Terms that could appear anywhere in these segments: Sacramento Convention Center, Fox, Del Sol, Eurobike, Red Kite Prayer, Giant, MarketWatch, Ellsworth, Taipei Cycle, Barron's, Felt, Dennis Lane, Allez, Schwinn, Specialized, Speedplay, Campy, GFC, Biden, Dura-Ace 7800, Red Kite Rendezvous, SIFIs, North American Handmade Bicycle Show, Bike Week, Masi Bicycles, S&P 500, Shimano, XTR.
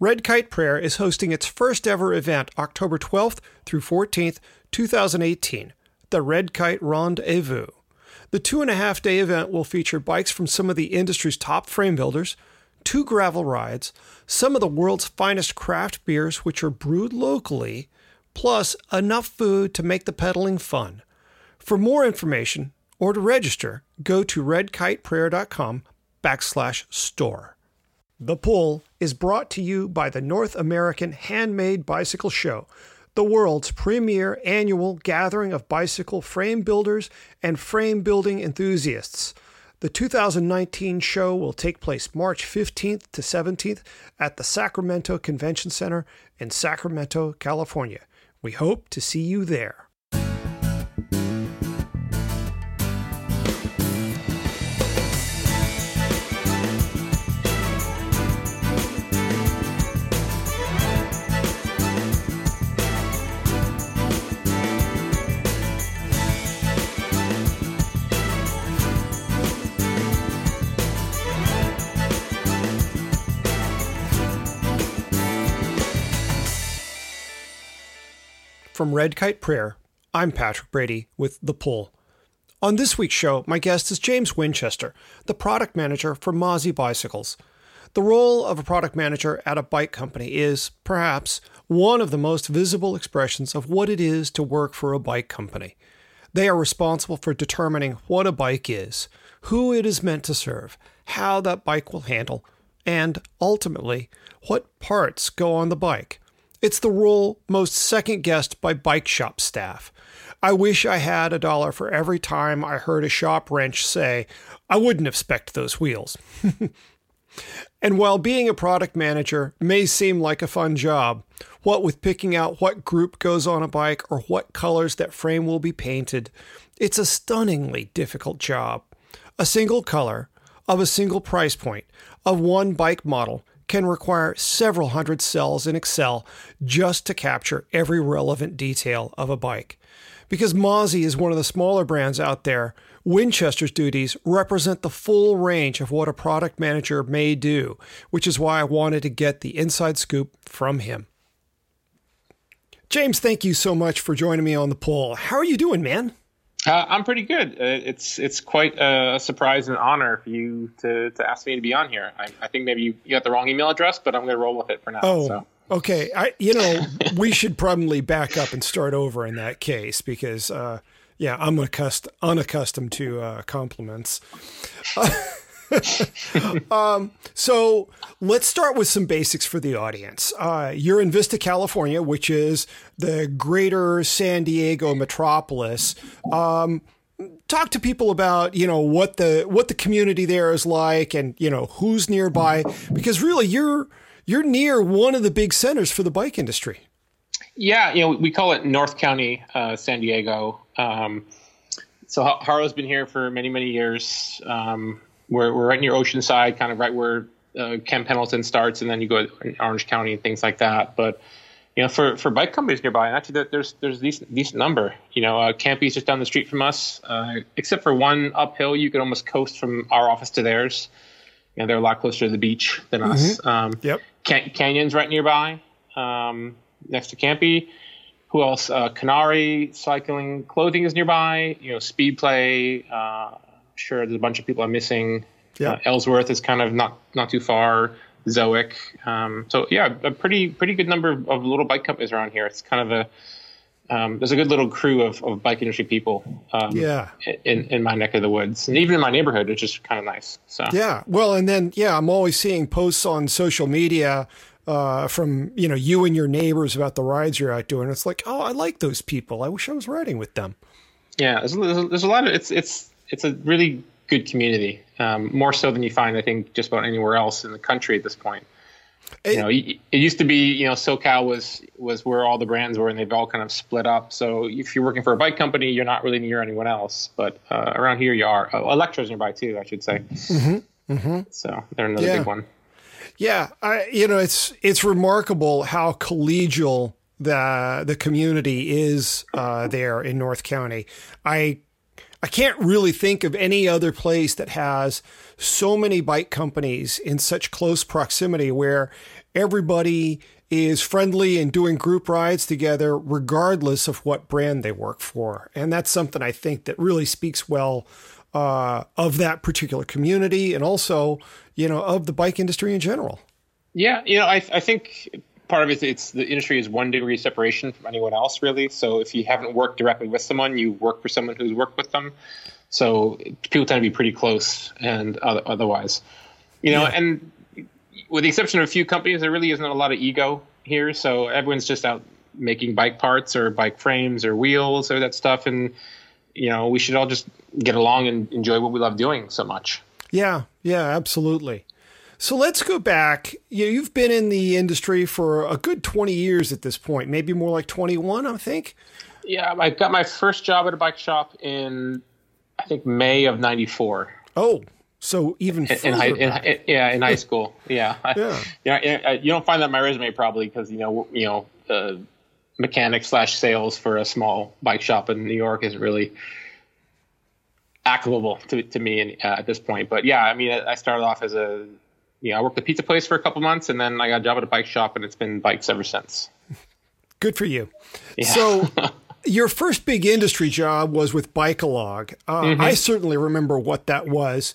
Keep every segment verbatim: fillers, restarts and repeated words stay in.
Red Kite Prayer is hosting its first ever event October twelfth through fourteenth, twenty eighteen, the Red Kite Rendezvous. The two and a half day event will feature bikes from some of the industry's top frame builders, two gravel rides, some of the world's finest craft beers which are brewed locally, plus enough food to make the pedaling fun. For more information or to register, go to redkiteprayer.com backslash store. The Pull is brought to you by the North American Handmade Bicycle Show, the world's premier annual gathering of bicycle frame builders and frame building enthusiasts. The two thousand nineteen show will take place March fifteenth to seventeenth at the Sacramento Convention Center in Sacramento, California. We hope to see you there. From Red Kite Prayer, I'm Patrick Brady with The Pull. On this week's show, my guest is James Winchester, the product manager for Masi Bicycles. The role of a product manager at a bike company is, perhaps, one of the most visible expressions of what it is to work for a bike company. They are responsible for determining what a bike is, who it is meant to serve, how that bike will handle, and, ultimately, what parts go on the bike. It's the role most second-guessed by bike shop staff. I wish I had a dollar for every time I heard a shop wrench say, "I wouldn't have spec'd those wheels." And while being a product manager may seem like a fun job, what with picking out what group goes on a bike or what colors that frame will be painted, it's a stunningly difficult job. A single color, of a single price point, of one bike model, can require several hundred cells in Excel just to capture every relevant detail of a bike. Because Masi is one of the smaller brands out there, Winchester's duties represent the full range of what a product manager may do, which is why I wanted to get the inside scoop from him. James, thank you so much for joining me on The Pull. How are you doing, man? Uh, I'm pretty good. Uh, it's it's quite a surprise and honor for you to, to ask me to be on here. I, I think maybe you, you got the wrong email address, but I'm going to roll with it for now. Oh, so. okay. I, you know, we should probably back up and start over in that case because, uh, yeah, I'm accust- unaccustomed to uh, compliments. Uh, um, so let's start with some basics for the audience. Uh, you're in Vista, California, which is the greater San Diego metropolis. Um, talk to people about, you know, what the, what the community there is like and, you know, who's nearby, because really you're, you're near one of the big centers for the bike industry. Yeah. You know, we call it North County, uh, San Diego. Um, so Haro's been here for many, many years. Um, We're, we're right near Oceanside, kind of right where uh, Ken Pendleton starts, and then you go to Orange County and things like that. But, you know, for, for bike companies nearby, and actually there's there's a decent, decent number. You know, uh, Campy's just down the street from us. Uh, except for one uphill, you could almost coast from our office to theirs. You know, they're a lot closer to the beach than mm-hmm. us. Um, yep. Can- Canyon's right nearby, um, next to Campy. Who else? Uh, Canary Cycling Clothing is nearby. You know, Speedplay, uh sure, there's a bunch of people I'm missing. Yeah. Uh, Ellsworth is kind of not, not too far. Zoic. Um, so yeah, a pretty pretty good number of, of little bike companies around here. It's kind of a um, there's a good little crew of, of bike industry people. Um, yeah. In in my neck of the woods, and even in my neighborhood, which is kind of nice. So yeah, well, and then yeah, I'm always seeing posts on social media uh, from you know you and your neighbors about the rides you're out doing. It's like, oh, I like those people. I wish I was riding with them. Yeah, there's there's, there's a lot of it's it's. It's a really good community, um, more so than you find, I think, just about anywhere else in the country at this point. It, you know, it used to be, you know, SoCal was was where all the brands were, and they've all kind of split up. So if you're working for a bike company, you're not really near anyone else. But uh, around here, you are. Oh, Electra's nearby too, I should say. Mm-hmm. Mm-hmm. So they're another yeah. big one. Yeah, I, you know, it's it's remarkable how collegial the the community is uh, there in North County. I. I can't really think of any other place that has so many bike companies in such close proximity where everybody is friendly and doing group rides together, regardless of what brand they work for. And that's something I think that really speaks well uh, of that particular community, and also, you know, of the bike industry in general. Yeah. You know, I, I think part of it, it's the industry is one degree separation from anyone else, really. So if you haven't worked directly with someone, you work for someone who's worked with them. So people tend to be pretty close and other, otherwise, you know, yeah. And with the exception of a few companies, there really isn't a lot of ego here. So everyone's just out making bike parts or bike frames or wheels or that stuff. And, you know, we should all just get along and enjoy what we love doing so much. Yeah. Yeah, absolutely. So let's go back. You know, you've been in the industry for a good twenty years at this point, maybe more like twenty-one, I think. Yeah. I got my first job at a bike shop in, I think, May of ninety-four. Oh, so even in, in high, in, in, yeah, in high school, yeah, yeah. You know, you don't find that on my resume probably because you know, you know, uh, mechanic slash sales for a small bike shop in New York isn't really applicable to to me in, uh, at this point. But yeah, I mean, I started off as a, you know, I worked at a pizza place for a couple months, and then I got a job at a bike shop, and it's been bikes ever since. Good for you. Yeah. So. Your first big industry job was with Bike-a-Log. Uh, mm-hmm. I certainly remember what that was.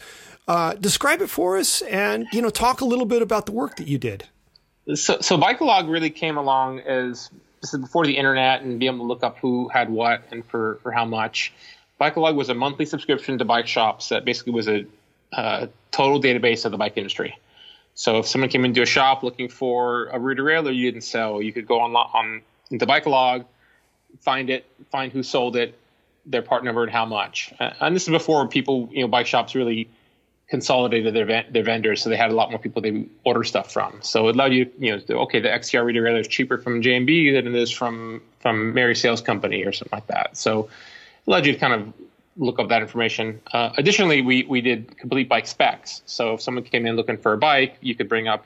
Uh, describe it for us, and you know, talk a little bit about the work that you did. So, so Bike-a-Log really came along as this is before the internet and being able to look up who had what and for, for how much. Bike-a-Log was a monthly subscription to bike shops that basically was a uh, total database of the bike industry. So, if someone came into a shop looking for a rear derailleur you didn't sell, you could go on on the Bike-a-Log. Find it, find who sold it, their part number, and how much. Uh, and this is before people, you know, bike shops really consolidated their van- their vendors, so they had a lot more people they order stuff from. So it allowed you, you know, to, okay, the X T R reader rather is cheaper from J and B than it is from from Mary Sales Company or something like that. So it allowed you to kind of look up that information. Uh, additionally, we we did complete bike specs. So if someone came in looking for a bike, you could bring up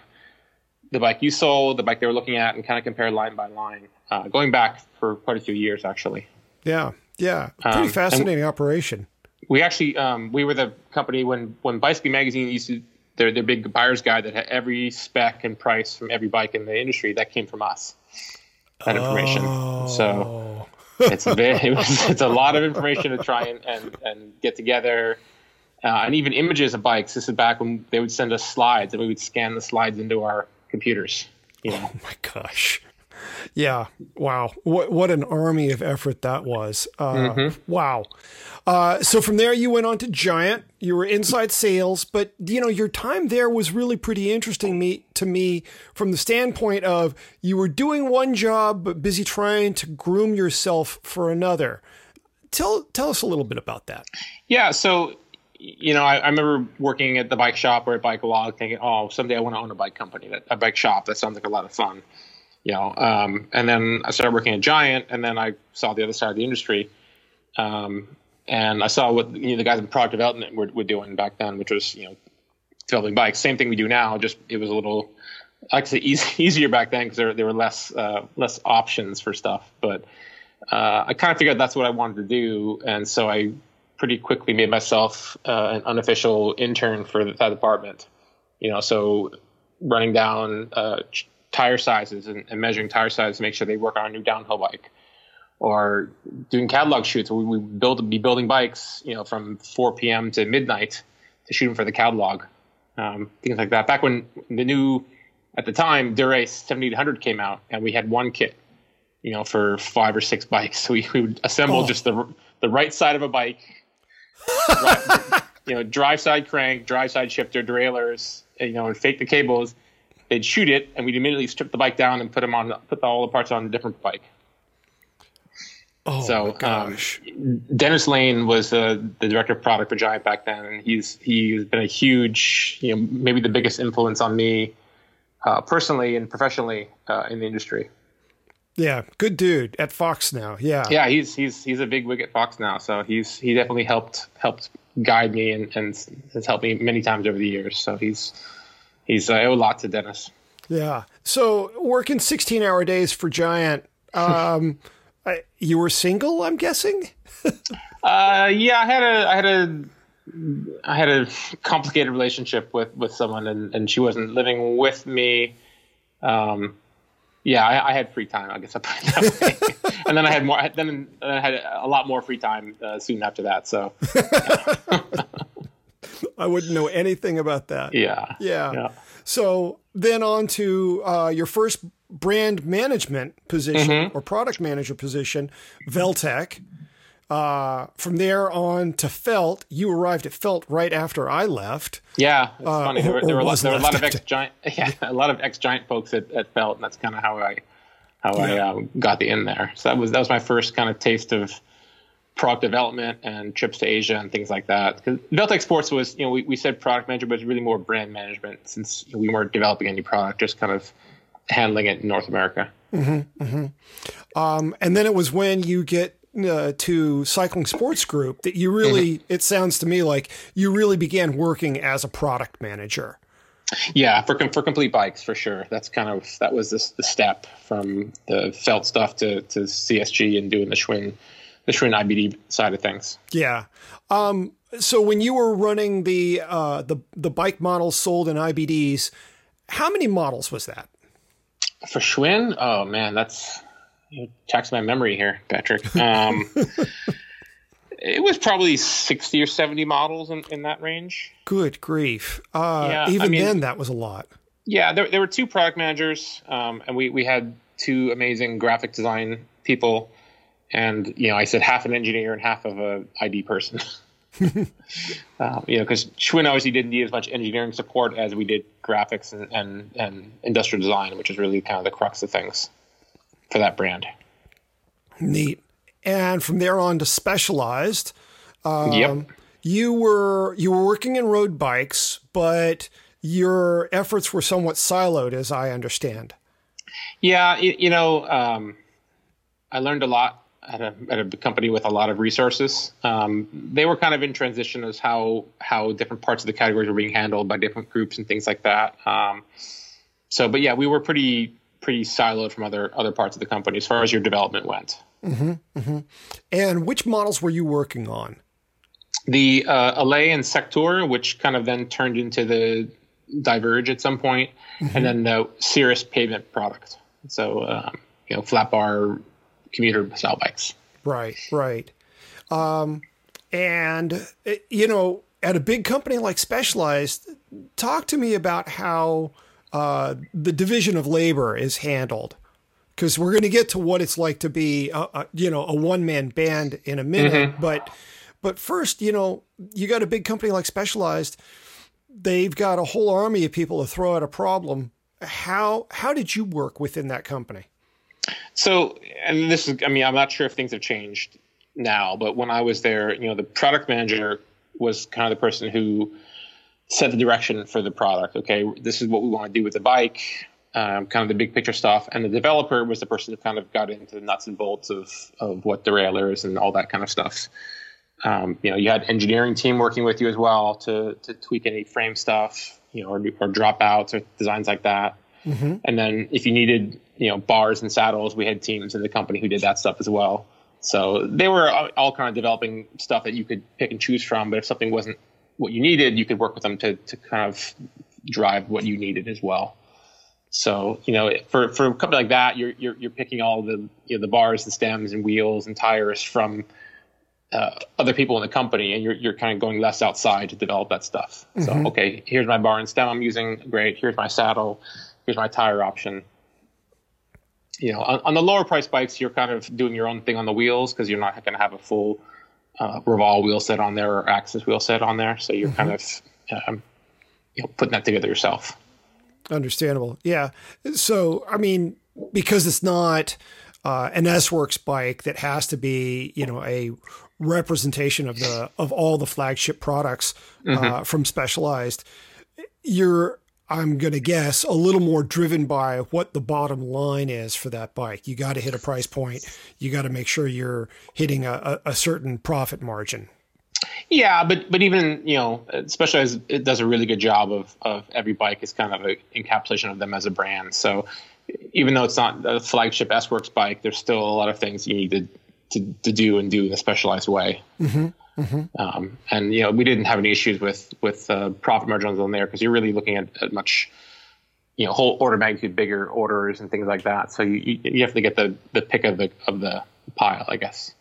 the bike you sold, the bike they were looking at, and kind of compare line by line, uh, going back for quite a few years, actually. Yeah. Yeah. Pretty um, fascinating operation. We actually, um, we were the company when, when Bicycling Magazine used to, their, their big buyer's guide that had every spec and price from every bike in the industry, that came from us, that oh. information. So it's a bit, it was, it's a lot of information to try and, and, and get together. Uh, and even images of bikes. This is back when they would send us slides and we would scan the slides into our computers. You know. Oh my gosh. Yeah. Wow. What what an army of effort that was. Uh, mm-hmm. Wow. Uh, so from there you went on to Giant. You were inside sales, but you know, your time there was really pretty interesting me, to me from the standpoint of you were doing one job, but busy trying to groom yourself for another. Tell, tell us a little bit about that. Yeah. So, you know, I, I remember working at the bike shop or at Bike-a-Log thinking, oh, someday I want to own a bike company, that, a bike shop. That sounds like a lot of fun, you know. Um, and then I started working at Giant, and then I saw the other side of the industry. Um, and I saw what you know, the guys in product development were, were doing back then, which was, you know, developing bikes. Same thing we do now, just it was a little, I could say, easy, easier back then because there, there were less uh, less options for stuff. But uh, I kind of figured that's what I wanted to do, and so I pretty quickly made myself uh, an unofficial intern for that department, you know, so running down uh, tire sizes and, and measuring tire sizes to make sure they work on a new downhill bike, or doing catalog shoots. We would build, be building bikes, you know, from four p.m. to midnight to shoot them for the catalog, um, things like that. Back when the new, at the time, Dura-Ace seventy-eight hundred came out, and we had one kit, you know, for five or six bikes. So we, we would assemble oh. just the the right side of a bike, drive, you know, drive side crank, drive side shifter, derailleurs, you know, and fake the cables. They'd shoot it, and we'd immediately strip the bike down and put them on, put all the parts on a different bike. Oh, so, my gosh. Um, Dennis Lane was uh, the director of product for Giant back then, and he's he's been a huge, you know, maybe the biggest influence on me uh, personally and professionally uh, in the industry. Yeah, good dude at Fox now. Yeah, yeah, he's he's he's a big wig at Fox now. So he's he definitely helped helped guide me and, and has helped me many times over the years. So he's he's I owe a lot to Dennis. Yeah. So working sixteen hour days for Giant. Um, I, you were single, I'm guessing. uh, yeah, I had a I had a I had a complicated relationship with with someone, and, and she wasn't living with me. um, yeah, I, I had free time, I guess I put it that way. And then I had more, then I had a lot more free time uh, soon after that. So yeah. I wouldn't know anything about that. Yeah. Yeah. yeah. So then on to uh, your first brand management position mm-hmm. or product manager position, Veltec. Uh, from there on to Felt. You arrived at Felt right after I left. Yeah, it's uh, funny. There were, there were, lot, there were a lot of ex giant, yeah, a lot of ex giant folks at, at Felt, and that's kind of how I, how yeah. I uh, got the in there. So that was that was my first kind of taste of product development and trips to Asia and things like that. Because Veltec Sports was, you know, we we said product manager, but it's really more brand management since we weren't developing any product, just kind of handling it in North America. Mm-hmm, mm-hmm. Um, and then it was when you get. Uh, to Cycling Sports Group that you really, mm-hmm. it sounds to me like you really began working as a product manager. Yeah. For, for Complete Bikes, for sure. That's kind of, that was the, the step from the Felt stuff to, to C S G and doing the Schwinn, the Schwinn I B D side of things. Yeah. Um, so when you were running the, uh, the, the bike models sold in I B Ds, how many models was that? For Schwinn? Oh man, that's, tax my memory here, Patrick. Um, it was probably sixty or seventy models in, in that range. Good grief! Uh, yeah, even I mean, then, that was a lot. Yeah, there, there were two product managers, um, and we we had two amazing graphic design people, and you know, I said half an engineer and half of a I D person. um, you know, because Schwinn obviously didn't need as much engineering support as we did graphics and, and, and industrial design, which is really kind of the crux of things. For that brand. Neat. And from there on to Specialized. Um, yep. You were, you were working in road bikes, but your efforts were somewhat siloed, as I understand. Yeah. You, you know, um, I learned a lot at a, at a company with a lot of resources. Um, they were kind of in transition as how, how different parts of the categories were being handled by different groups and things like that. Um, so, but yeah, we were pretty, pretty siloed from other other parts of the company as far as your development went. Mm-hmm, mm-hmm. And which models were you working on? The uh, Allez and Sector, which kind of then turned into the Diverge at some point, mm-hmm. and then the Cirrus pavement product. So, um, you know, flat bar commuter style bikes. Right, right. Um, and, you know, at a big company like Specialized, talk to me about how Uh, the division of labor is handled, because we're going to get to what it's like to be, a, a, you know, a one-man band in a minute. Mm-hmm. But, but first, you know, you got a big company like Specialized. They've got a whole army of people to throw at a problem. How, how did you work within that company? So, and this is, I mean, I'm not sure if things have changed now, but when I was there, you know, the product manager was kind of the person who set the direction for the product. Okay, this is what we want to do with the bike, um, kind of the big picture stuff. And the developer was the person who kind of got into the nuts and bolts of of what derailleur is and all that kind of stuff. Um, you know, you had engineering team working with you as well to to tweak any frame stuff, you know, or, or dropouts or designs like that. Mm-hmm. And then if you needed, you know, bars and saddles, we had teams in the company who did that stuff as well. So they were all kind of developing stuff that you could pick and choose from. But if something wasn't what you needed, you could work with them to, to kind of drive what you needed as well. So, you know, for, for a company like that, you're, you're, you're picking all the, you know, the bars and stems and wheels and tires from uh, other people in the company. And you're, you're kind of going less outside to develop that stuff. Mm-hmm. So, okay, here's my bar and stem I'm using. Great. Here's my saddle. Here's my tire option. You know, on, on the lower price bikes, you're kind of doing your own thing on the wheels, 'cause you're not going to have a full Uh, Revol wheel set on there or Axis wheel set on there. So you're mm-hmm. kind of um, you know, putting that together yourself. Understandable. Yeah. So, I mean, because it's not uh, an S-Works bike that has to be, you know, a representation of the, of all the flagship products uh, mm-hmm. from Specialized, you're, I'm going to guess, a little more driven by what the bottom line is for that bike. You got to hit a price point. You got to make sure you're hitting a, a certain profit margin. Yeah. But, but even, you know, Specialized, it does a really good job of, of every bike is kind of an encapsulation of them as a brand. So even though it's not a flagship S-Works bike, there's still a lot of things you need to, to, to do and do in a Specialized way. Mm-hmm. Mm-hmm. Um, and, you know, we didn't have any issues with, with uh, profit margins on there, because you're really looking at, at much you know, whole order magnitude bigger orders and things like that. So you you have to get the, the pick of the of the pile, I guess.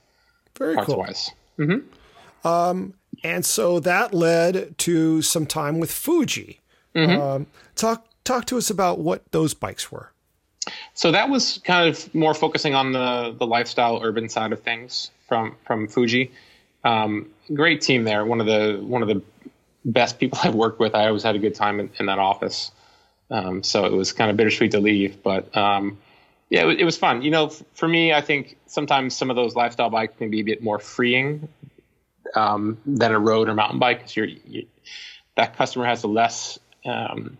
Very cool. Parts-wise. Mm-hmm. Um, and so that led to some time with Fuji. Mm-hmm. Um, talk talk to us about what those bikes were. So that was kind of more focusing on the the lifestyle urban side of things from from Fuji. Um, great team there. One of the one of the best people I've worked with. I always had a good time in, in that office. Um, so it was kind of bittersweet to leave, but, um, yeah, it, it was fun. You know, f- for me, I think sometimes some of those lifestyle bikes can be a bit more freeing, um, than a road or mountain bike. 'Cause you're, you, that customer has a less, um,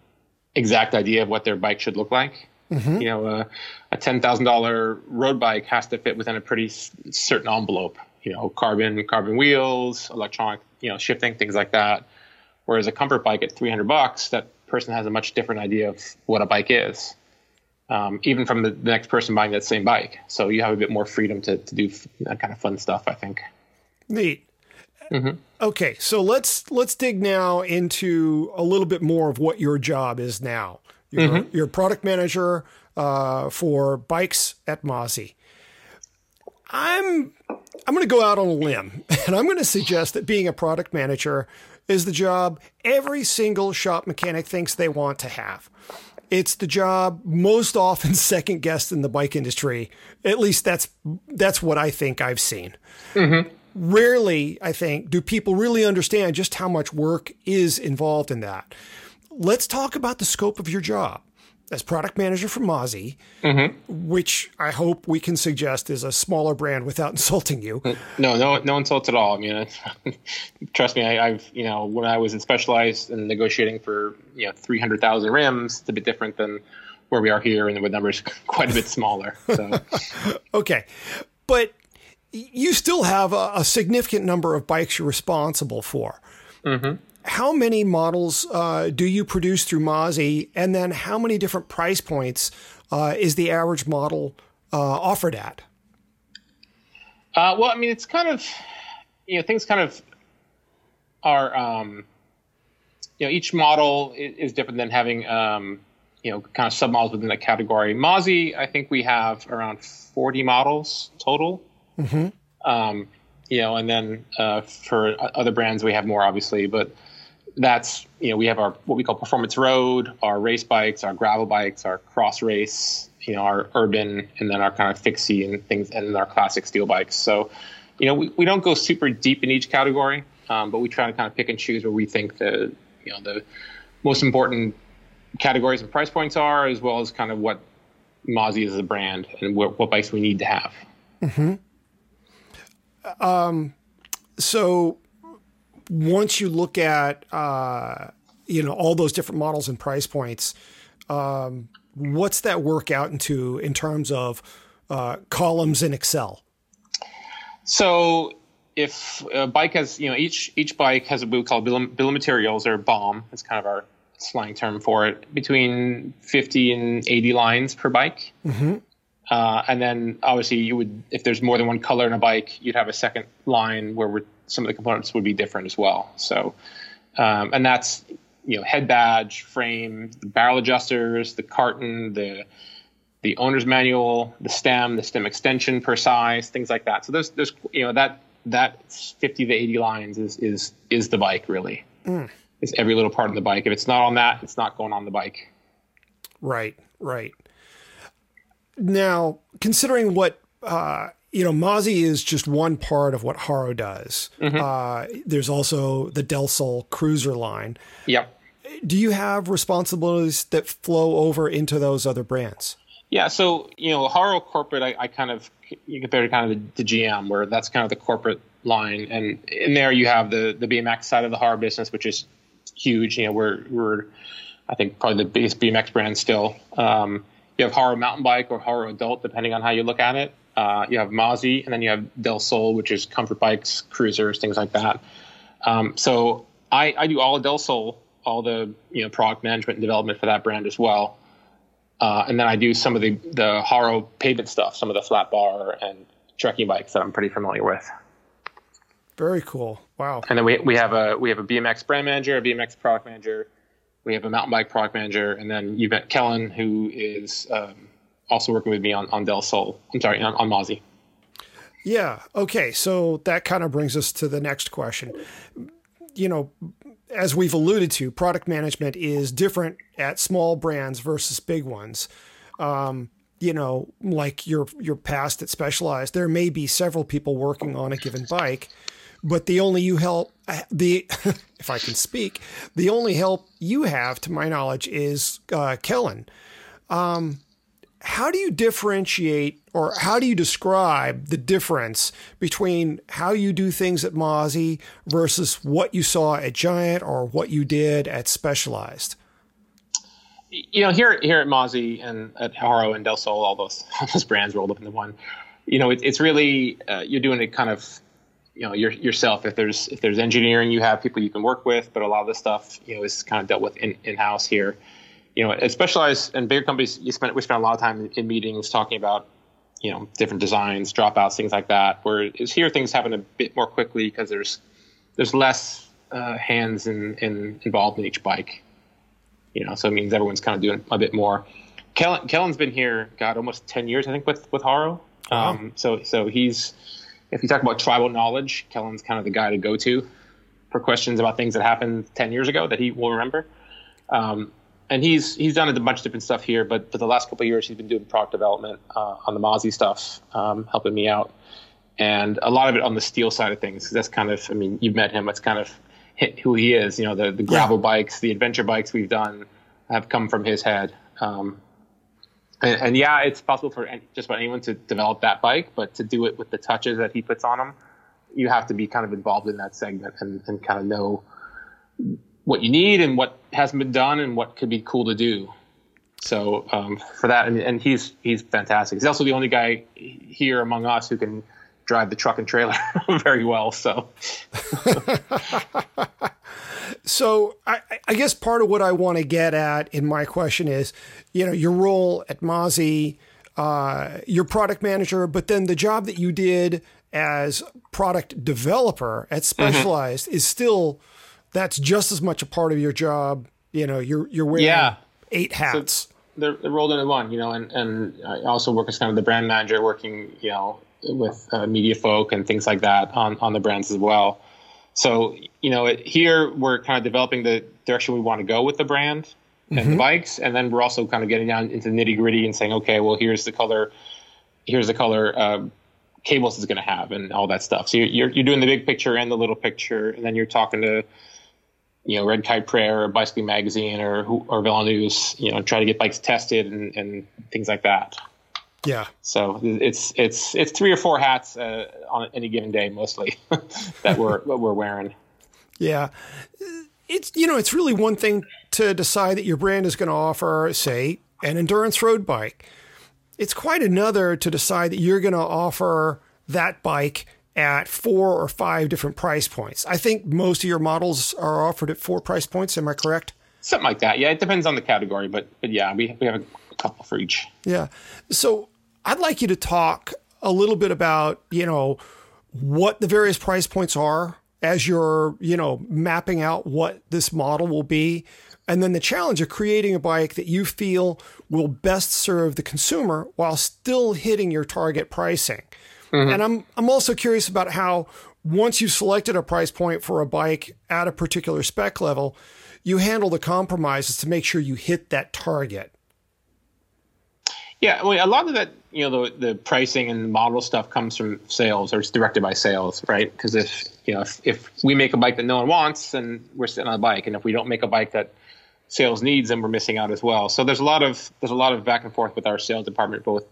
exact idea of what their bike should look like. Mm-hmm. You know, uh, a ten thousand dollars road bike has to fit within a pretty s- certain envelope, you know, carbon, carbon wheels, electronic, you know, shifting, things like that. Whereas a comfort bike at three hundred bucks, that person has a much different idea of what a bike is, um, even from the, the next person buying that same bike. So you have a bit more freedom to, to do f- that kind of fun stuff, I think. Neat. Mm-hmm. Okay, so let's let's dig now into a little bit more of what your job is now. You're, mm-hmm. you're product manager uh, for bikes at Masi. I'm I'm going to go out on a limb, and I'm going to suggest that being a product manager is the job every single shop mechanic thinks they want to have. It's the job most often second guessed in the bike industry. At least that's that's what I think I've seen. Mm-hmm. Rarely, I think, do people really understand just how much work is involved in that. Let's talk about the scope of your job as product manager for Masi, mm-hmm. which I hope we can suggest is a smaller brand without insulting you. No, no, no insults at all. I mean, trust me, I, I've, you know, when I was in Specialized and negotiating for, you know, three hundred thousand rims, it's a bit different than where we are here, and the numbers quite a bit smaller. So. Okay. But you still have a, a significant number of bikes you're responsible for. Mm-hmm. How many models uh, do you produce through Masi, and then how many different price points uh, is the average model uh, offered at? Uh, well, I mean, it's kind of, you know, things kind of are, um, you know, each model is, is different than having, um, you know, kind of submodels within that category. Masi, I think we have around forty models total. Mm-hmm. Um, you know, and then uh, for other brands, we have more, obviously, but that's, you know, we have our, what we call performance road, our race bikes, our gravel bikes, our cross race, you know, our urban, and then our kind of fixie and things, and then our classic steel bikes. So, you know, we, we don't go super deep in each category, um, but we try to kind of pick and choose where we think the, you know, the most important categories and price points are, as well as kind of what Masi is as a brand and what, what bikes we need to have. Mm-hmm. Um, so... Once you look at, uh, you know, all those different models and price points, um, what's that work out into in terms of uh, columns in Excel? So if a bike has, you know, each each bike has what we call bill of, bill of materials, or B O M. It's kind of our slang term for it. Between fifty and eighty lines per bike. Mm-hmm. Uh, and then obviously you would, if there's more than one color in a bike, you'd have a second line where we're, some of the components would be different as well. So, um, and that's, you know, head badge, frame, the barrel adjusters, the carton, the, the owner's manual, the stem, the stem extension per size, things like that. So there's, there's, you know, that, that fifty to eighty lines is, is, is the bike really. Mm. It's every little part of the bike. If it's not on that, it's not going on the bike. Right. Right. Now, considering what, uh, you know, Masi is just one part of what Haro does. Mm-hmm. Uh, there's also the Del Sol cruiser line. Yep. Do you have responsibilities that flow over into those other brands? Yeah. So, you know, Haro corporate, I, I kind of, you compare to kind of the, the G M, where that's kind of the corporate line. And in there you have the, the B M X side of the Haro business, which is huge. You know, we're, we're, I think probably the biggest B M X brand still. Um, you have Haro mountain bike or Haro adult, depending on how you look at it. Uh, you have Masi, and then you have Del Sol, which is comfort bikes, cruisers, things like that. Um, so I, I do all of Del Sol, all the, you know, product management and development for that brand as well. Uh, and then I do some of the, the Haro pavement stuff, some of the flat bar and trekking bikes that I'm pretty familiar with. Very cool. Wow. And then we we have a we have a B M X brand manager, a B M X product manager, We have a mountain bike product manager, and then you've got Kellen, who is um, also working with me on, on Del Sol. I'm sorry, on, on Masi. Yeah. Okay. So that kind of brings us to the next question. You know, as we've alluded to, product management is different at small brands versus big ones. Um, you know, like your, your past at Specialized, there may be several people working on a given bike, but the only you help the, if I can speak, the only help you have, to my knowledge, is, uh, Kellen. Um, How do you differentiate, or how do you describe the difference between how you do things at Masi versus what you saw at Giant or what you did at Specialized? You know, here here at Masi and at Haro and Del Sol, all those, all those brands rolled up into one. You know, it, it's really uh, you're doing it kind of, you know, your, yourself. If there's if there's engineering, you have people you can work with, but a lot of this stuff, you know, is kind of dealt with in in house here. You know, at Specialized and bigger companies, you spend, we spend a lot of time in meetings talking about, you know, different designs, dropouts, things like that, where it's here things happen a bit more quickly because there's there's less uh, hands in, in involved in each bike. You know, so it means everyone's kind of doing a bit more. Kellen, Kellen's been here, God, almost ten years, I think, with, with Haro. Uh-huh. Um, so, so he's, if you talk about tribal knowledge, Kellen's kind of the guy to go to for questions about things that happened ten years ago that he will remember. Um And he's he's done a bunch of different stuff here, but for the last couple of years, he's been doing product development uh, on the Masi stuff, um, helping me out, and a lot of it on the steel side of things. That's kind of, I mean, you've met him. That's kind of who he is. You know, the, the gravel bikes, the adventure bikes we've done have come from his head. Um, and, and yeah, it's possible for any, just about anyone to develop that bike, but to do it with the touches that he puts on them, you have to be kind of involved in that segment and, and kind of know what you need and what hasn't been done and what could be cool to do. So um, for that, and, and he's he's fantastic. He's also the only guy here among us who can drive the truck and trailer very well. So, so I, I guess part of what I want to get at in my question is, you know, your role at Masi, uh, your product manager, but then the job that you did as product developer at Specialized mm-hmm. is still. That's just as much a part of your job. You know, you're you're wearing yeah. eight hats. So they're, they're rolled into one, you know, and, and I also work as kind of the brand manager, working, you know, with uh, media folk and things like that on, on the brands as well. So, you know, it, here we're kind of developing the direction we want to go with the brand mm-hmm. and the bikes. And then we're also kind of getting down into nitty gritty and saying, okay, well, here's the color, here's the color, uh, cables is going to have and all that stuff. So you're, you're doing the big picture and the little picture, and then you're talking to, you know, Red Kite Prayer or Bicycling Magazine or or Villeneuve's, you know, try to get bikes tested and, and things like that. Yeah. So it's it's it's three or four hats uh, on any given day, mostly that we're what we're wearing. Yeah, it's you know it's really one thing to decide that your brand is going to offer, say, an endurance road bike. It's quite another to decide that you're going to offer that bike at four or five different price points. I think most of your models are offered at four price points. Am I correct? Something like that. Yeah, it depends on the category, but, but yeah, we, we have a couple for each. Yeah. So I'd like you to talk a little bit about, you know, what the various price points are as you're, you know, mapping out what this model will be. And then the challenge of creating a bike that you feel will best serve the consumer while still hitting your target pricing. Mm-hmm. And I'm I'm also curious about how once you've selected a price point for a bike at a particular spec level, you handle the compromises to make sure you hit that target. Yeah, well, a lot of that, you know, the the pricing and model stuff comes from sales, or it's directed by sales, right? Because if you know if, if we make a bike that no one wants, then we're sitting on a bike, and if we don't make a bike that sales needs, then we're missing out as well. So there's a lot of there's a lot of back and forth with our sales department, both,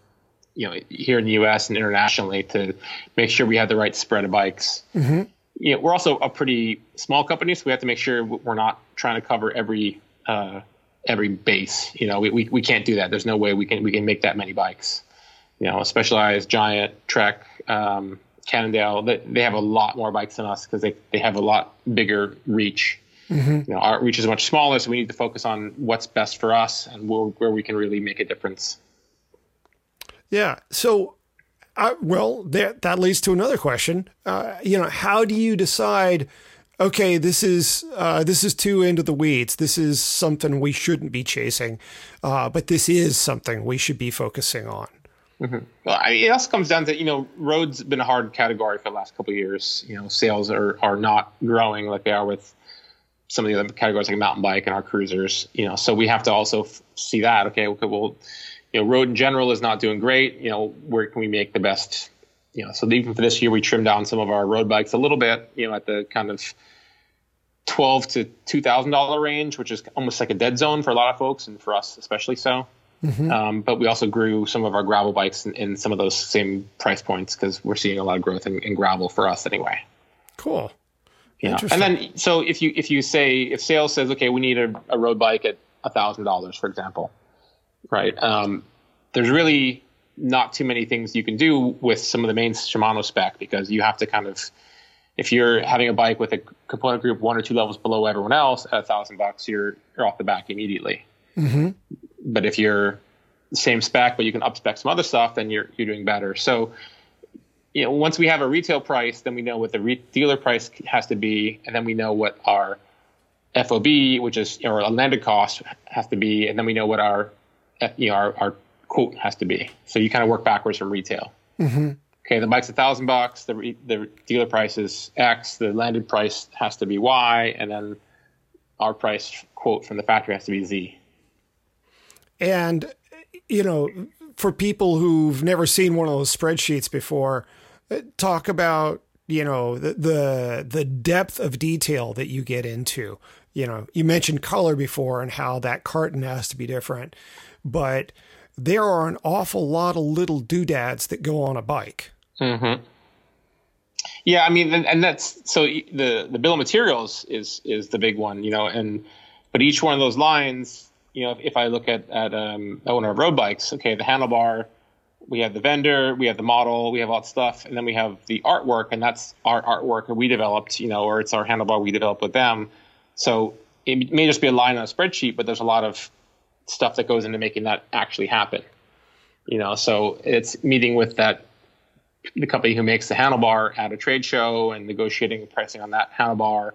you know, here in the U S and internationally, to make sure we have the right spread of bikes. Mm-hmm. You know, we're also a pretty small company, so we have to make sure we're not trying to cover every uh, every base. You know, we, we we can't do that. There's no way we can we can make that many bikes. You know, Specialized, Giant, Trek, um, Cannondale, they, they have a lot more bikes than us because they, they have a lot bigger reach. Mm-hmm. You know, our reach is much smaller, so we need to focus on what's best for us and where, where we can really make a difference. Yeah. So, uh, well, that, that leads to another question. Uh, you know, how do you decide okay, this is uh, this is too into the weeds. This is something we shouldn't be chasing, uh, but this is something we should be focusing on. Mm-hmm. Well, I mean, it also comes down to, you know, road's been a hard category for the last couple of years. You know, sales are, are not growing like they are with some of the other categories like mountain bike and our cruisers. You know, so we have to also f- see that. Okay, okay, well, you know, road in general is not doing great. You know, where can we make the best? You know, so even for this year, we trimmed down some of our road bikes a little bit. You know, at the kind of twelve to two thousand dollar range, which is almost like a dead zone for a lot of folks, and for us especially so. Mm-hmm. Um, but we also grew some of our gravel bikes in, in some of those same price points because we're seeing a lot of growth in, in gravel for us anyway. Cool. Yeah. You know? And then, so if you, if you say, if sales says, okay, we need a, a road bike at a thousand dollars, for example, right. Um, there's really not too many things you can do with some of the main Shimano spec, because you have to kind of, if you're having a bike with a component group one or two levels below everyone else at a thousand bucks, you're, you're off the back immediately. Mm-hmm. But if you're same spec, but you can up spec some other stuff, then you're you're doing better. So, you know, once we have a retail price, then we know what the re- dealer price has to be, and then we know what our F O B, which is, you know, our landed cost, has to be, and then we know what our, you know, our, our quote has to be. So you kind of work backwards from retail. Mm-hmm. Okay, the bike's a thousand bucks. The re- the dealer price is X. The landed price has to be Y, and then our price quote from the factory has to be Z. And, you know, for people who've never seen one of those spreadsheets before, talk about, you know, the, the the depth of detail that you get into. You know, you mentioned color before and how that carton has to be different, but there are an awful lot of little doodads that go on a bike. Mm-hmm. Yeah, I mean, and, and that's, so the, the bill of materials is, is the big one, you know, and, but each one of those lines, you know, if, if I look at, at um, one of our road bikes, okay, the handlebar, we have the vendor, we have the model, we have all that stuff, and then we have the artwork, and that's our artwork that we developed, you know, or it's our handlebar we developed with them. So it may just be a line on a spreadsheet, but there's a lot of stuff that goes into making that actually happen, you know. So it's meeting with that the company who makes the handlebar at a trade show and negotiating pricing on that handlebar,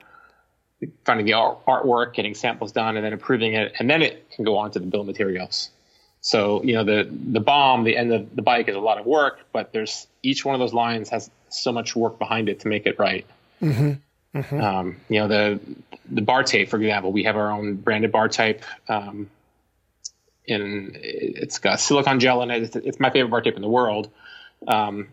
finding the art, artwork, getting samples done, and then approving it, and then it can go on to the bill of materials. So, you know, the the bomb, the end of the bike is a lot of work, but there's each one of those lines has so much work behind it to make it right. Mm-hmm. Mm-hmm. Um, you know, the the bar tape, for example, we have our own branded bar tape, um, and it's got silicone gel in it. It's my favorite bar tape in the world, um,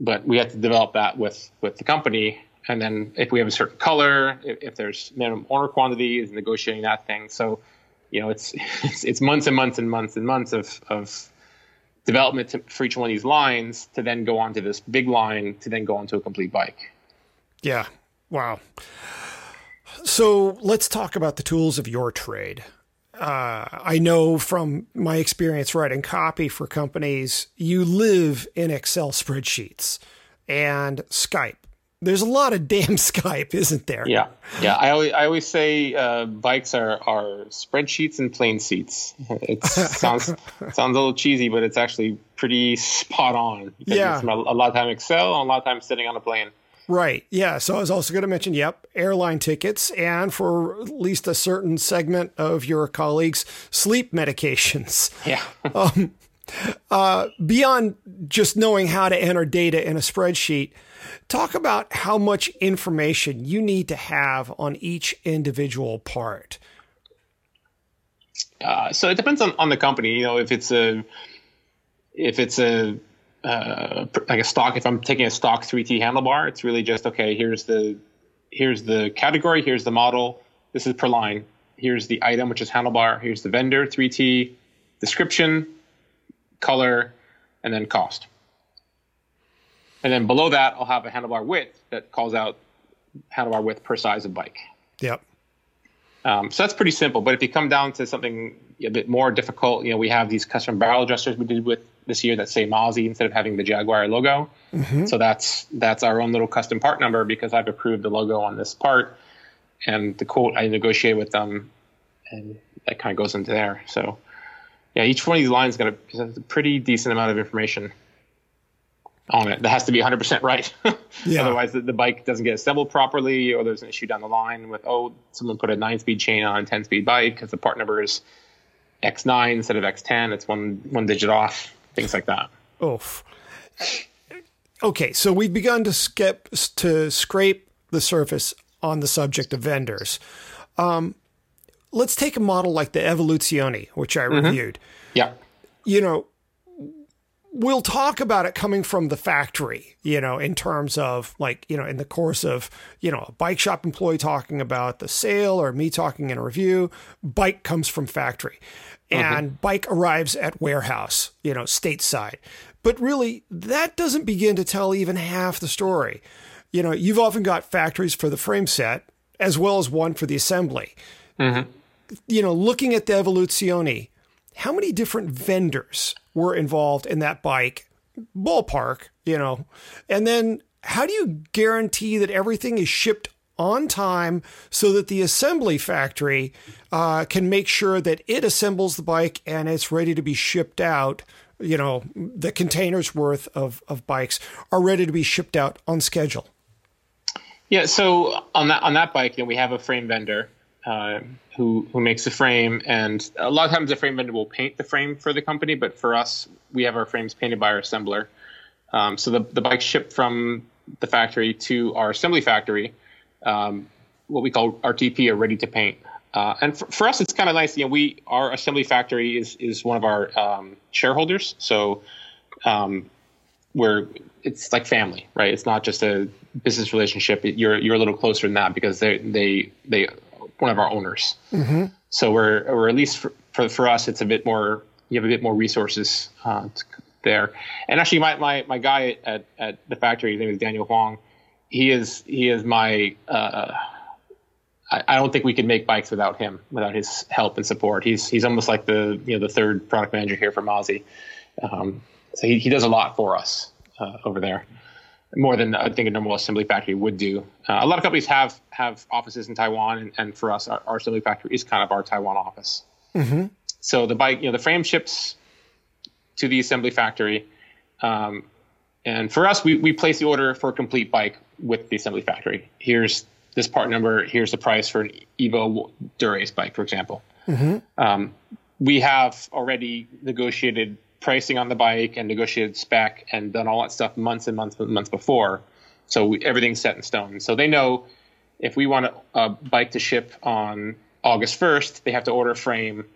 but we have to develop that with with the company. And then if we have a certain color, if, if there's minimum order quantities, negotiating that thing. So, you know, it's, it's, it's months and months and months and months of, of development to, for each one of these lines to then go on to this big line to then go onto a complete bike. Yeah. Wow. So let's talk about the tools of your trade. Uh, I know from my experience writing copy for companies, you live in Excel spreadsheets and Skype. There's a lot of damn Skype, isn't there? Yeah. Yeah. I always, I always say uh, bikes are, are spreadsheets and plane seats. It sounds sounds a little cheesy, but it's actually pretty spot on. Yeah. A lot of time Excel and a lot of time sitting on a plane. Right. Yeah. So I was also going to mention, yep, airline tickets and for at least a certain segment of your colleagues, sleep medications. Yeah. um, uh, beyond just knowing how to enter data in a spreadsheet, talk about how much information you need to have on each individual part. Uh, so it depends on, on the company. You know, if it's a, if it's a, uh, like a stock, if I'm taking a stock three T handlebar, it's really just, okay, here's the, here's the category, here's the model. This is per line. Here's the item, which is handlebar. Here's the vendor, three T, description, color, and then cost. And then below that, I'll have a handlebar width that calls out handlebar width per size of bike. Yep. Um, so that's pretty simple. But if you come down to something a bit more difficult, you know, we have these custom barrel adjusters we did with this year that say Masi instead of having the Jaguar logo. Mm-hmm. So that's that's our own little custom part number because I've approved the logo on this part. And the quote, I negotiate with them, and that kind of goes into there. So, yeah, each one of these lines got a, a pretty decent amount of information. on it. That has to be one hundred percent right. Yeah. Otherwise, the, the bike doesn't get assembled properly, or there's an issue down the line with, oh, someone put a nine-speed chain on a ten-speed bike because the part number is X nine instead of X ten. It's one one digit off, things like that. Oof. Okay, so we've begun to, skip, to scrape the surface on the subject of vendors. Um, let's take a model like the Evoluzione, which I mm-hmm. reviewed. Yeah. You know, we'll talk about it coming from the factory, you know, in terms of like, you know, in the course of, you know, a bike shop employee talking about the sale or me talking in a review. Bike comes from factory and okay. bike arrives at warehouse, you know, stateside. But really, that doesn't begin to tell even half the story. You know, you've often got factories for the frame set as well as one for the assembly. Mm-hmm. You know, looking at the Evoluzione, how many different vendors were involved in that bike ballpark, you know? And then how do you guarantee that everything is shipped on time so that the assembly factory uh, can make sure that it assembles the bike and it's ready to be shipped out? You know, the containers worth of, of bikes are ready to be shipped out on schedule. Yeah. So on that, on that bike, you know, we have a frame vendor Uh, who who makes the frame, and a lot of times the frame vendor will paint the frame for the company, but for us, we have our frames painted by our assembler. Um, so the, the bike shipped from the factory to our assembly factory, um, what we call R T P, or ready to paint. Uh, and for, for us, it's kind of nice. You know, we our assembly factory is is one of our um, shareholders, so um, we're it's like family, right? It's not just a business relationship. You're you're a little closer than that because they they they. one of our owners. Mm-hmm. So we're, or at least for, for, for us, it's a bit more, you have a bit more resources uh, to, there. And actually my, my, my guy at, at the factory, his name is Daniel Huang. He is, he is my, uh, I, I don't think we could make bikes without him, without his help and support. He's, he's almost like the, you know, the third product manager here for Masi. Um, so he, he does a lot for us uh, over there. More than I think a normal assembly factory would do. Uh, a lot of companies have, have offices in Taiwan, and, and for us, our, our assembly factory is kind of our Taiwan office. Mm-hmm. So the bike, you know, the frame ships to the assembly factory. Um, and for us, we, we place the order for a complete bike with the assembly factory. Here's this part number. Here's the price for an Evo Dura-Ace bike, for example. Mm-hmm. Um, we have already negotiated pricing on the bike and negotiated spec and done all that stuff months and months and months before. So we, everything's set in stone. So they know if we want a, a bike to ship on August first, they have to order a frame,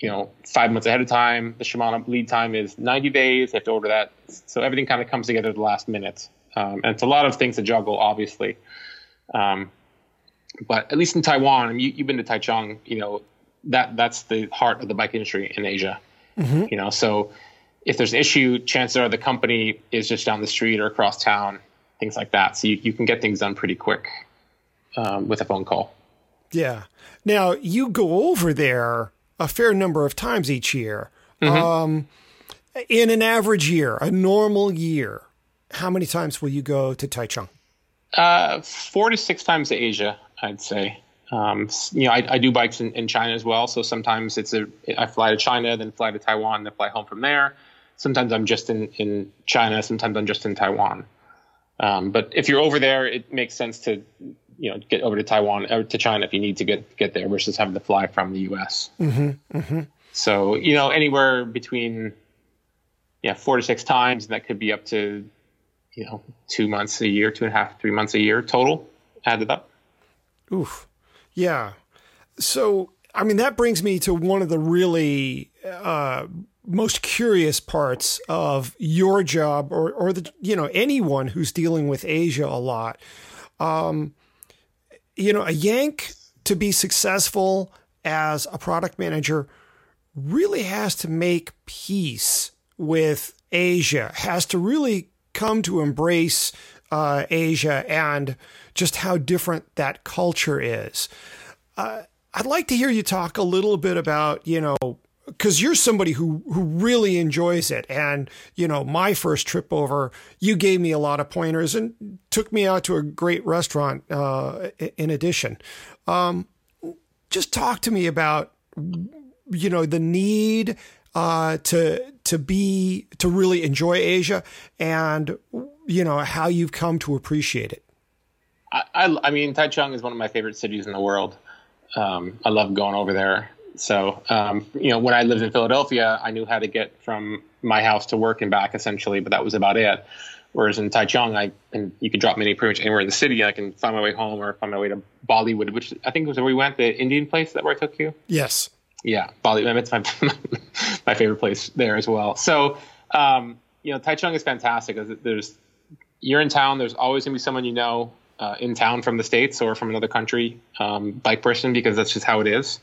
you know, five months ahead of time. The Shimano lead time is ninety days. They have to order that. So everything kind of comes together at the last minute. Um, and it's a lot of things to juggle, obviously. Um, but at least in Taiwan, and you, you've been to Taichung, you know, that that's the heart of the bike industry in Asia. Mm-hmm. You know, so if there's an issue, chances are the company is just down the street or across town, things like that. So you, you can get things done pretty quick um, with a phone call. Yeah. Now, you go over there a fair number of times each year. Mm-hmm. Um, in an average year, a normal year, how many times will you go to Taichung? Uh, four to six times to Asia, I'd say. Um, you know, I, I do bikes in, in China as well. So sometimes it's a, I fly to China, then fly to Taiwan, then fly home from there. Sometimes I'm just in, in China. Sometimes I'm just in Taiwan. Um, but if you're over there, it makes sense to, you know, get over to Taiwan or to China if you need to get, get there versus having to fly from the U S. Mm-hmm, mm-hmm. So, you know, anywhere between, yeah, four to six times. And that could be up to, you know, two months a year, two and a half, three months a year total added up. Oof. Yeah. So, I mean, that brings me to one of the really uh, most curious parts of your job or, or the, you know, anyone who's dealing with Asia a lot. Um, you know, a Yank to be successful as a product manager really has to make peace with Asia, has to really come to embrace Uh, Asia and just how different that culture is. Uh, I'd like to hear you talk a little bit about, you know, because you're somebody who, who really enjoys it. And, you know, my first trip over, you gave me a lot of pointers and took me out to a great restaurant uh, in addition. Um, just talk to me about, you know, the need uh, to to be to really enjoy Asia, and you know how you've come to appreciate it. I, I, I mean, Taichung is one of my favorite cities in the world. Um, I love going over there. So, um, you know, when I lived in Philadelphia, I knew how to get from my house to work and back, essentially, but that was about it. Whereas in Taichung, I and you could drop me pretty much anywhere in the city, and I can find my way home or find my way to Bollywood, which I think was where we went, the Indian place. Is that where I took you? Yes. Yeah, Bollywood. It's my my favorite place there as well. So, um, you know, Taichung is fantastic. There's you're in town. There's always gonna be someone you know uh, in town from the States or from another country, um, bike person, because that's just how it is.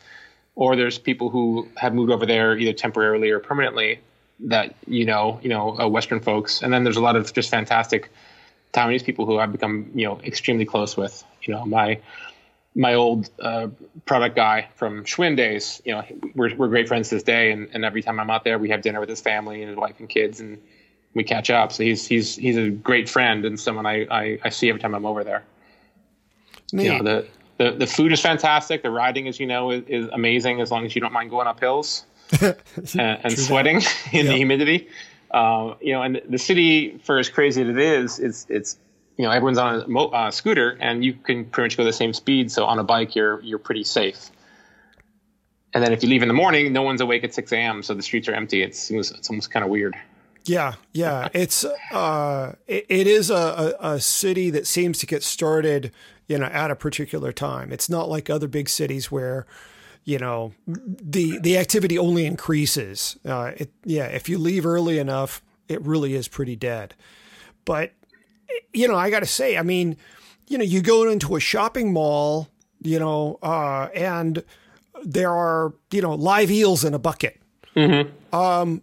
Or there's people who have moved over there either temporarily or permanently that, you know, you know, uh, Western folks. And then there's a lot of just fantastic Taiwanese people who I've become, you know, extremely close with. You know, my my old uh, product guy from Schwinn days, you know, we're, we're great friends to this day. And, and every time I'm out there, we have dinner with his family and his wife and kids, and we catch up. So he's he's he's a great friend and someone I, I, I see every time I'm over there. Neat. You know, the, The the food is fantastic. The riding, as you know, is, is amazing, as long as you don't mind going up hills and, and sweating in yep. the humidity. Uh, you know, and the city, for as crazy as it is, it's it's you know everyone's on a mo- uh, scooter, and you can pretty much go the same speed. So on a bike, you're you're pretty safe. And then if you leave in the morning, no one's awake at six a.m., so the streets are empty. It's it's almost kind of weird. Yeah, yeah, it's uh, it, it is a, a a city that seems to get started, you know, at a particular time. It's not like other big cities where, you know, the, the activity only increases. Uh, it, yeah. If you leave early enough, it really is pretty dead. But, you know, I got to say, I mean, you know, you go into a shopping mall, you know, uh, and there are, you know, live eels in a bucket. Mm-hmm. Um,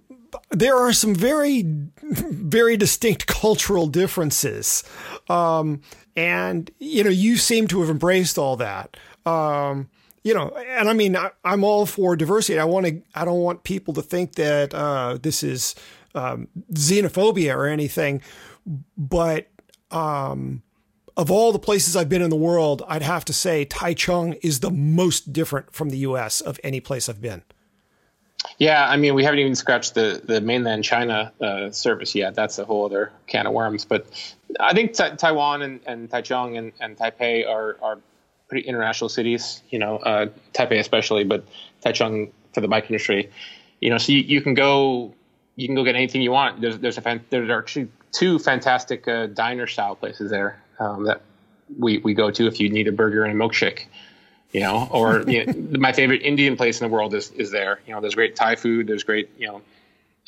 there are some very, very distinct cultural differences. Um, And, you know, you seem to have embraced all that, um, you know, and I mean, I, I'm all for diversity. I want to I don't want people to think that uh, this is um, xenophobia or anything. But um, of all the places I've been in the world, I'd have to say Taichung is the most different from the U S of any place I've been. Yeah, I mean, we haven't even scratched the, the mainland China uh, service yet. That's a whole other can of worms. But I think ta- Taiwan and, and Taichung and, and Taipei are, are pretty international cities, you know, uh, Taipei especially, but Taichung for the bike industry. You know, so you, you can go you can go get anything you want. There's there's a fan, there are actually two fantastic uh, diner-style places there um, that we, we go to if you need a burger and a milkshake. You know, or you know, my favorite Indian place in the world is, is there. You know, there's great Thai food, there's great, you know,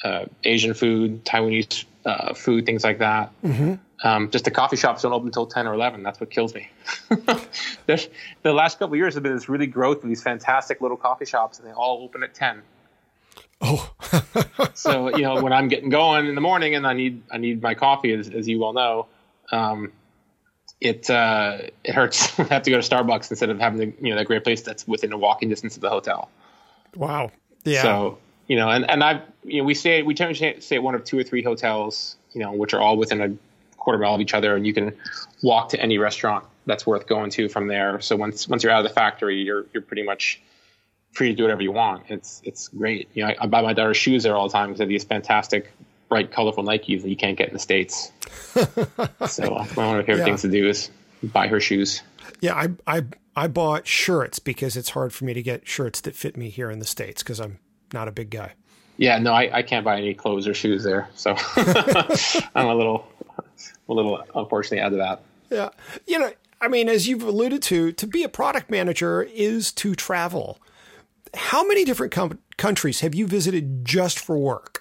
uh, Asian food, Taiwanese uh, food, things like that. Mm-hmm. Um, just the coffee shops don't open until ten or eleven. That's what kills me. The last couple of years have been this really growth of these fantastic little coffee shops, and they all open at ten. Oh. So, you know, when I'm getting going in the morning and I need I need my coffee, as, as you well know, um, It uh, it hurts. I have to go to Starbucks instead of having the, you know, that great place that's within a walking distance of the hotel. Wow. Yeah. So, you know, and, and I've, you know, we stay, we tend to stay at one of two or three hotels, you know, which are all within a quarter mile of each other, and you can walk to any restaurant that's worth going to from there. So once, once you're out of the factory, you're, you're pretty much free to do whatever you want. It's, it's great. You know, I, I buy my daughter's shoes there all the time because they have these fantastic, bright, colorful Nikes that you can't get in the States. So uh, one of my favorite yeah. things to do is buy her shoes. Yeah, I I I bought shirts because it's hard for me to get shirts that fit me here in the States because I'm not a big guy. Yeah, no, I, I can't buy any clothes or shoes there. So I'm a little, a little unfortunately out of that. Yeah, you know, I mean, as you've alluded to, to be a product manager is to travel. How many different com- countries have you visited just for work?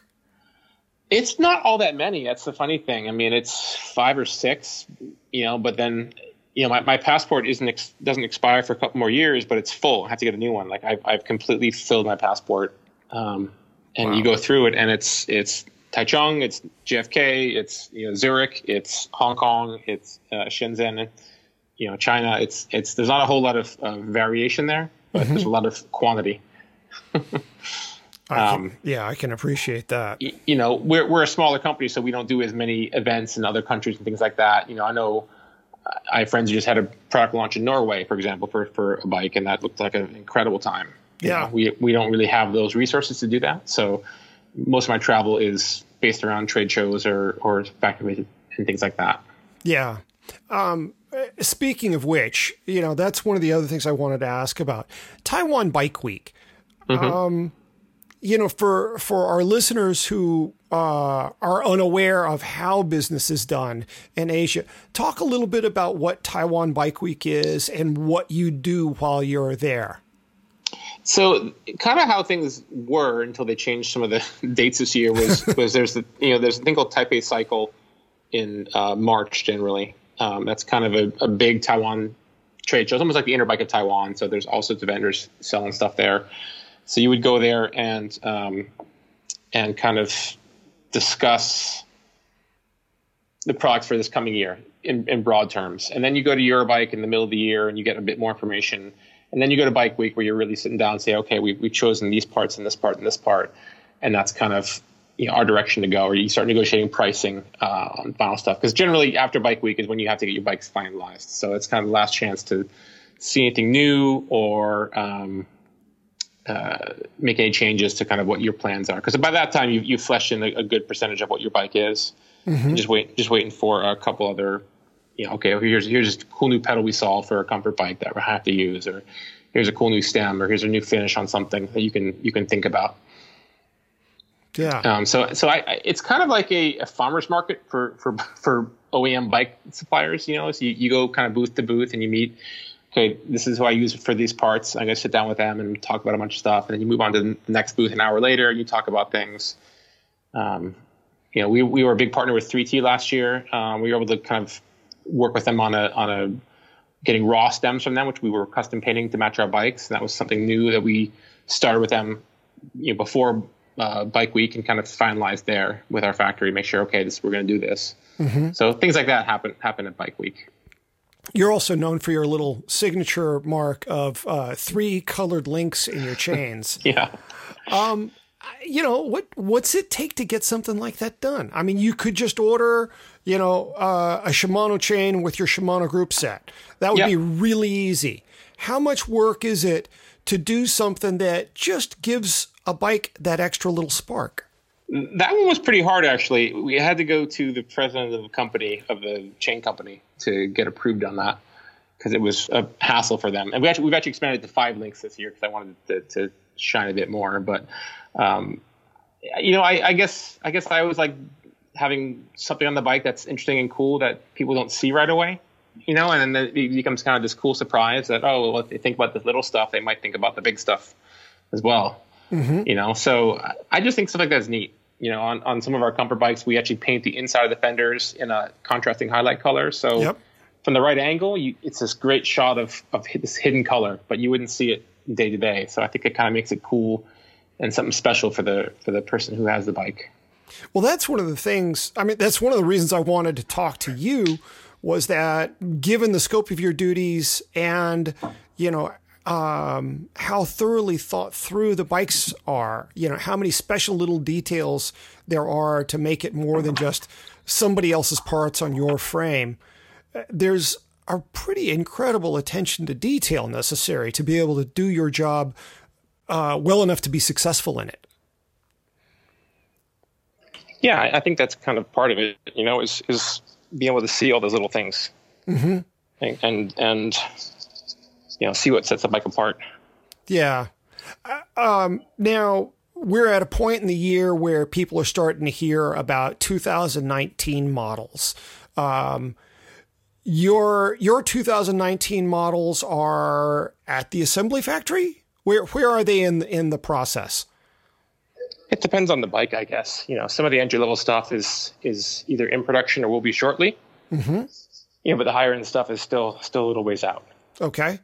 It's not all that many. That's the funny thing. I mean, it's five or six, you know, but then, you know, my, my passport isn't ex- doesn't expire for a couple more years, but it's full. I have to get a new one. Like I've, I've completely filled my passport. Um, and wow. You go through it and it's, it's Taichung, it's J F K, it's, you know, Zurich, it's Hong Kong, it's uh, Shenzhen, you know, China. It's, it's, there's not a whole lot of uh, variation there, but mm-hmm. There's a lot of quantity. I can, um, yeah, I can appreciate that. You, you know, we're we're a smaller company, so we don't do as many events in other countries and things like that. You know, I know I have friends who just had a product launch in Norway, for example, for, for a bike, and that looked like an incredible time. You yeah, know, we we don't really have those resources to do that. So most of my travel is based around trade shows or, or factories and things like that. Yeah. Um, speaking of which, you know, that's one of the other things I wanted to ask about. Taiwan Bike Week. Mm-hmm. Um, you know, for, for our listeners who uh, are unaware of how business is done in Asia, talk a little bit about what Taiwan Bike Week is and what you do while you're there. So kind of how things were until they changed some of the dates this year was, was there's the, you know, there's a thing called Taipei Cycle in uh, March generally. Um, that's kind of a, a big Taiwan trade show. It's almost like the Interbike of Taiwan. So there's all sorts of vendors selling stuff there. So you would go there and um, and kind of discuss the products for this coming year in, in broad terms. And then you go to Eurobike in the middle of the year and you get a bit more information. And then you go to Bike Week where you're really sitting down and say, okay, we, we've chosen these parts and this part and this part. And that's kind of, you know, our direction to go. Or you start negotiating pricing uh, on final stuff. Because generally after Bike Week is when you have to get your bikes finalized. So it's kind of the last chance to see anything new or um, – Uh, make any changes to kind of what your plans are, because by that time you you fleshed in a, a good percentage of what your bike is. Mm-hmm. And just wait, just waiting for a couple other, you know, okay, here's here's a cool new pedal we saw for a comfort bike that we have to use, or here's a cool new stem, or here's a new finish on something that you can you can think about. Yeah. Um. So so I, I it's kind of like a, a farmer's market for for for O E M bike suppliers. You know, so you, you go kind of booth to booth and you meet. Okay, this is who I use for these parts. I'm going to sit down with them and talk about a bunch of stuff. And then you move on to the next booth an hour later and you talk about things. Um, you know, we, we were a big partner with three T last year. Um, we were able to kind of work with them on a, on a getting raw stems from them, which we were custom painting to match our bikes. And that was something new that we started with them, you know, before uh, Bike Week and kind of finalized there with our factory, make sure, okay, this, we're going to do this. Mm-hmm. So things like that happen, happen at Bike Week. You're also known for your little signature mark of uh, three colored links in your chains. Yeah. Um, you know, what what's it take to get something like that done? I mean, you could just order, you know, uh, a Shimano chain with your Shimano group set. That would yep. be really easy. How much work is it to do something that just gives a bike that extra little spark? That one was pretty hard, actually. We had to go to the president of the company, of the chain company, to get approved on that because it was a hassle for them. And we actually, we've actually expanded to five links this year because I wanted to, to shine a bit more. But, um, you know, I, I guess I guess I always like having something on the bike that's interesting and cool that people don't see right away, you know, and then it becomes kind of this cool surprise that, oh, well, if they think about the little stuff, they might think about the big stuff as well. Mm-hmm. You know, so I just think stuff like that is neat. You know, on, on some of our comfort bikes, we actually paint the inside of the fenders in a contrasting highlight color. So yep. from the right angle, you, it's this great shot of, of this hidden color, but you wouldn't see it day to day. So I think it kind of makes it cool and something special for the for the person who has the bike. Well, that's one of the things. I mean, that's one of the reasons I wanted to talk to you was that given the scope of your duties and, you know, Um, how thoroughly thought through the bikes are, you know, how many special little details there are to make it more than just somebody else's parts on your frame. There's a pretty incredible attention to detail necessary to be able to do your job uh, well enough to be successful in it. Yeah, I think that's kind of part of it, you know, is, is being able to see all those little things. Mm-hmm. and, and, and you know, see what sets the bike apart. Yeah. Um, now, we're at a point in the year where people are starting to hear about two thousand nineteen models. Um, your your two thousand nineteen models are at the assembly factory? Where where are they in in the process? It depends on the bike, I guess. You know, some of the entry-level stuff is is either in production or will be shortly. Mm-hmm. You know, but the higher-end stuff is still still a little ways out. Okay.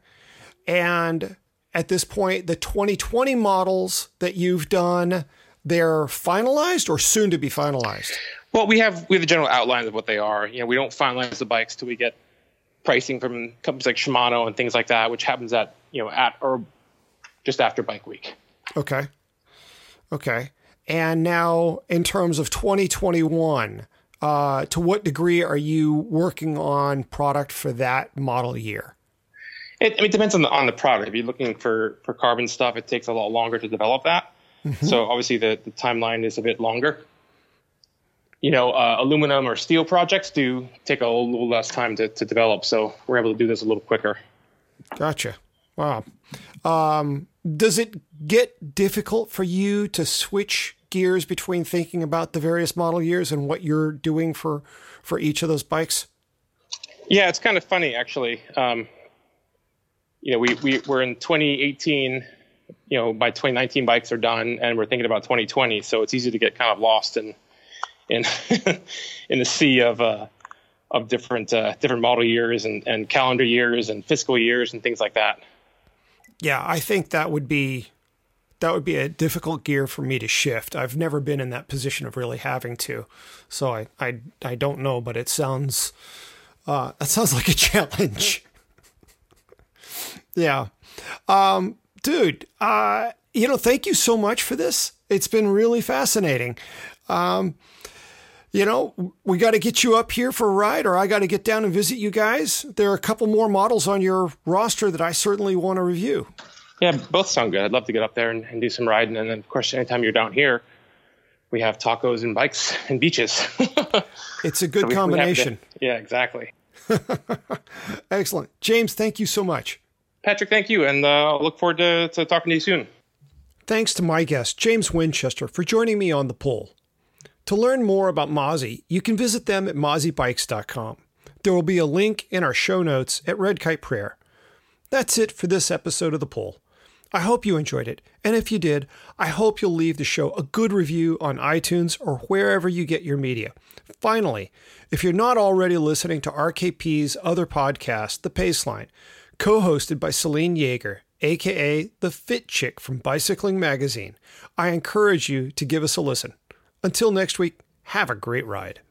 And at this point, the twenty twenty models that you've done, they're finalized or soon to be finalized? Well, we have we have a general outline of what they are. You know, we don't finalize the bikes till we get pricing from companies like Shimano and things like that, which happens at, you know, at or just after Bike Week. Okay. Okay. And now in terms of twenty twenty-one, uh, to what degree are you working on product for that model year? It, I mean, it depends on the on the product. If you're looking for, for carbon stuff, it takes a lot longer to develop that. Mm-hmm. So obviously the, the timeline is a bit longer. You know, uh, aluminum or steel projects do take a little less time to, to develop. So we're able to do this a little quicker. Gotcha. Wow. Um, does it get difficult for you to switch gears between thinking about the various model years and what you're doing for, for each of those bikes? Yeah, it's kind of funny, actually. Um, you know, we, we we're in twenty eighteen, you know, by twenty nineteen bikes are done and we're thinking about twenty twenty. So it's easy to get kind of lost in, in, in the sea of, uh, of different, uh, different model years and, and calendar years and fiscal years and things like that. Yeah, I think that would be that would be a difficult gear for me to shift. I've never been in that position of really having to, so I I, I don't know, but it sounds uh, that sounds like a challenge. Yeah, um, dude, uh, you know, thank you so much for this. It's been really fascinating. Um, You know, we got to get you up here for a ride, or I got to get down and visit you guys. There are a couple more models on your roster that I certainly want to review. Yeah, both sound good. I'd love to get up there and, and do some riding. And then, of course, anytime you're down here, we have tacos and bikes and beaches. It's a good so we, combination. We have to, yeah, exactly. Excellent. James, thank you so much. Patrick, thank you. And uh, I look forward to, to talking to you soon. Thanks to my guest, James Winchester, for joining me on The Pull. To learn more about Masi, you can visit them at masi bikes dot com. There will be a link in our show notes at Red Kite Prayer. That's it for this episode of The Pull. I hope you enjoyed it, and if you did, I hope you'll leave the show a good review on iTunes or wherever you get your media. Finally, if you're not already listening to R K P's other podcast, The Paceline, co-hosted by Celine Yeager, aka the Fit Chick from Bicycling Magazine, I encourage you to give us a listen. Until next week, have a great ride.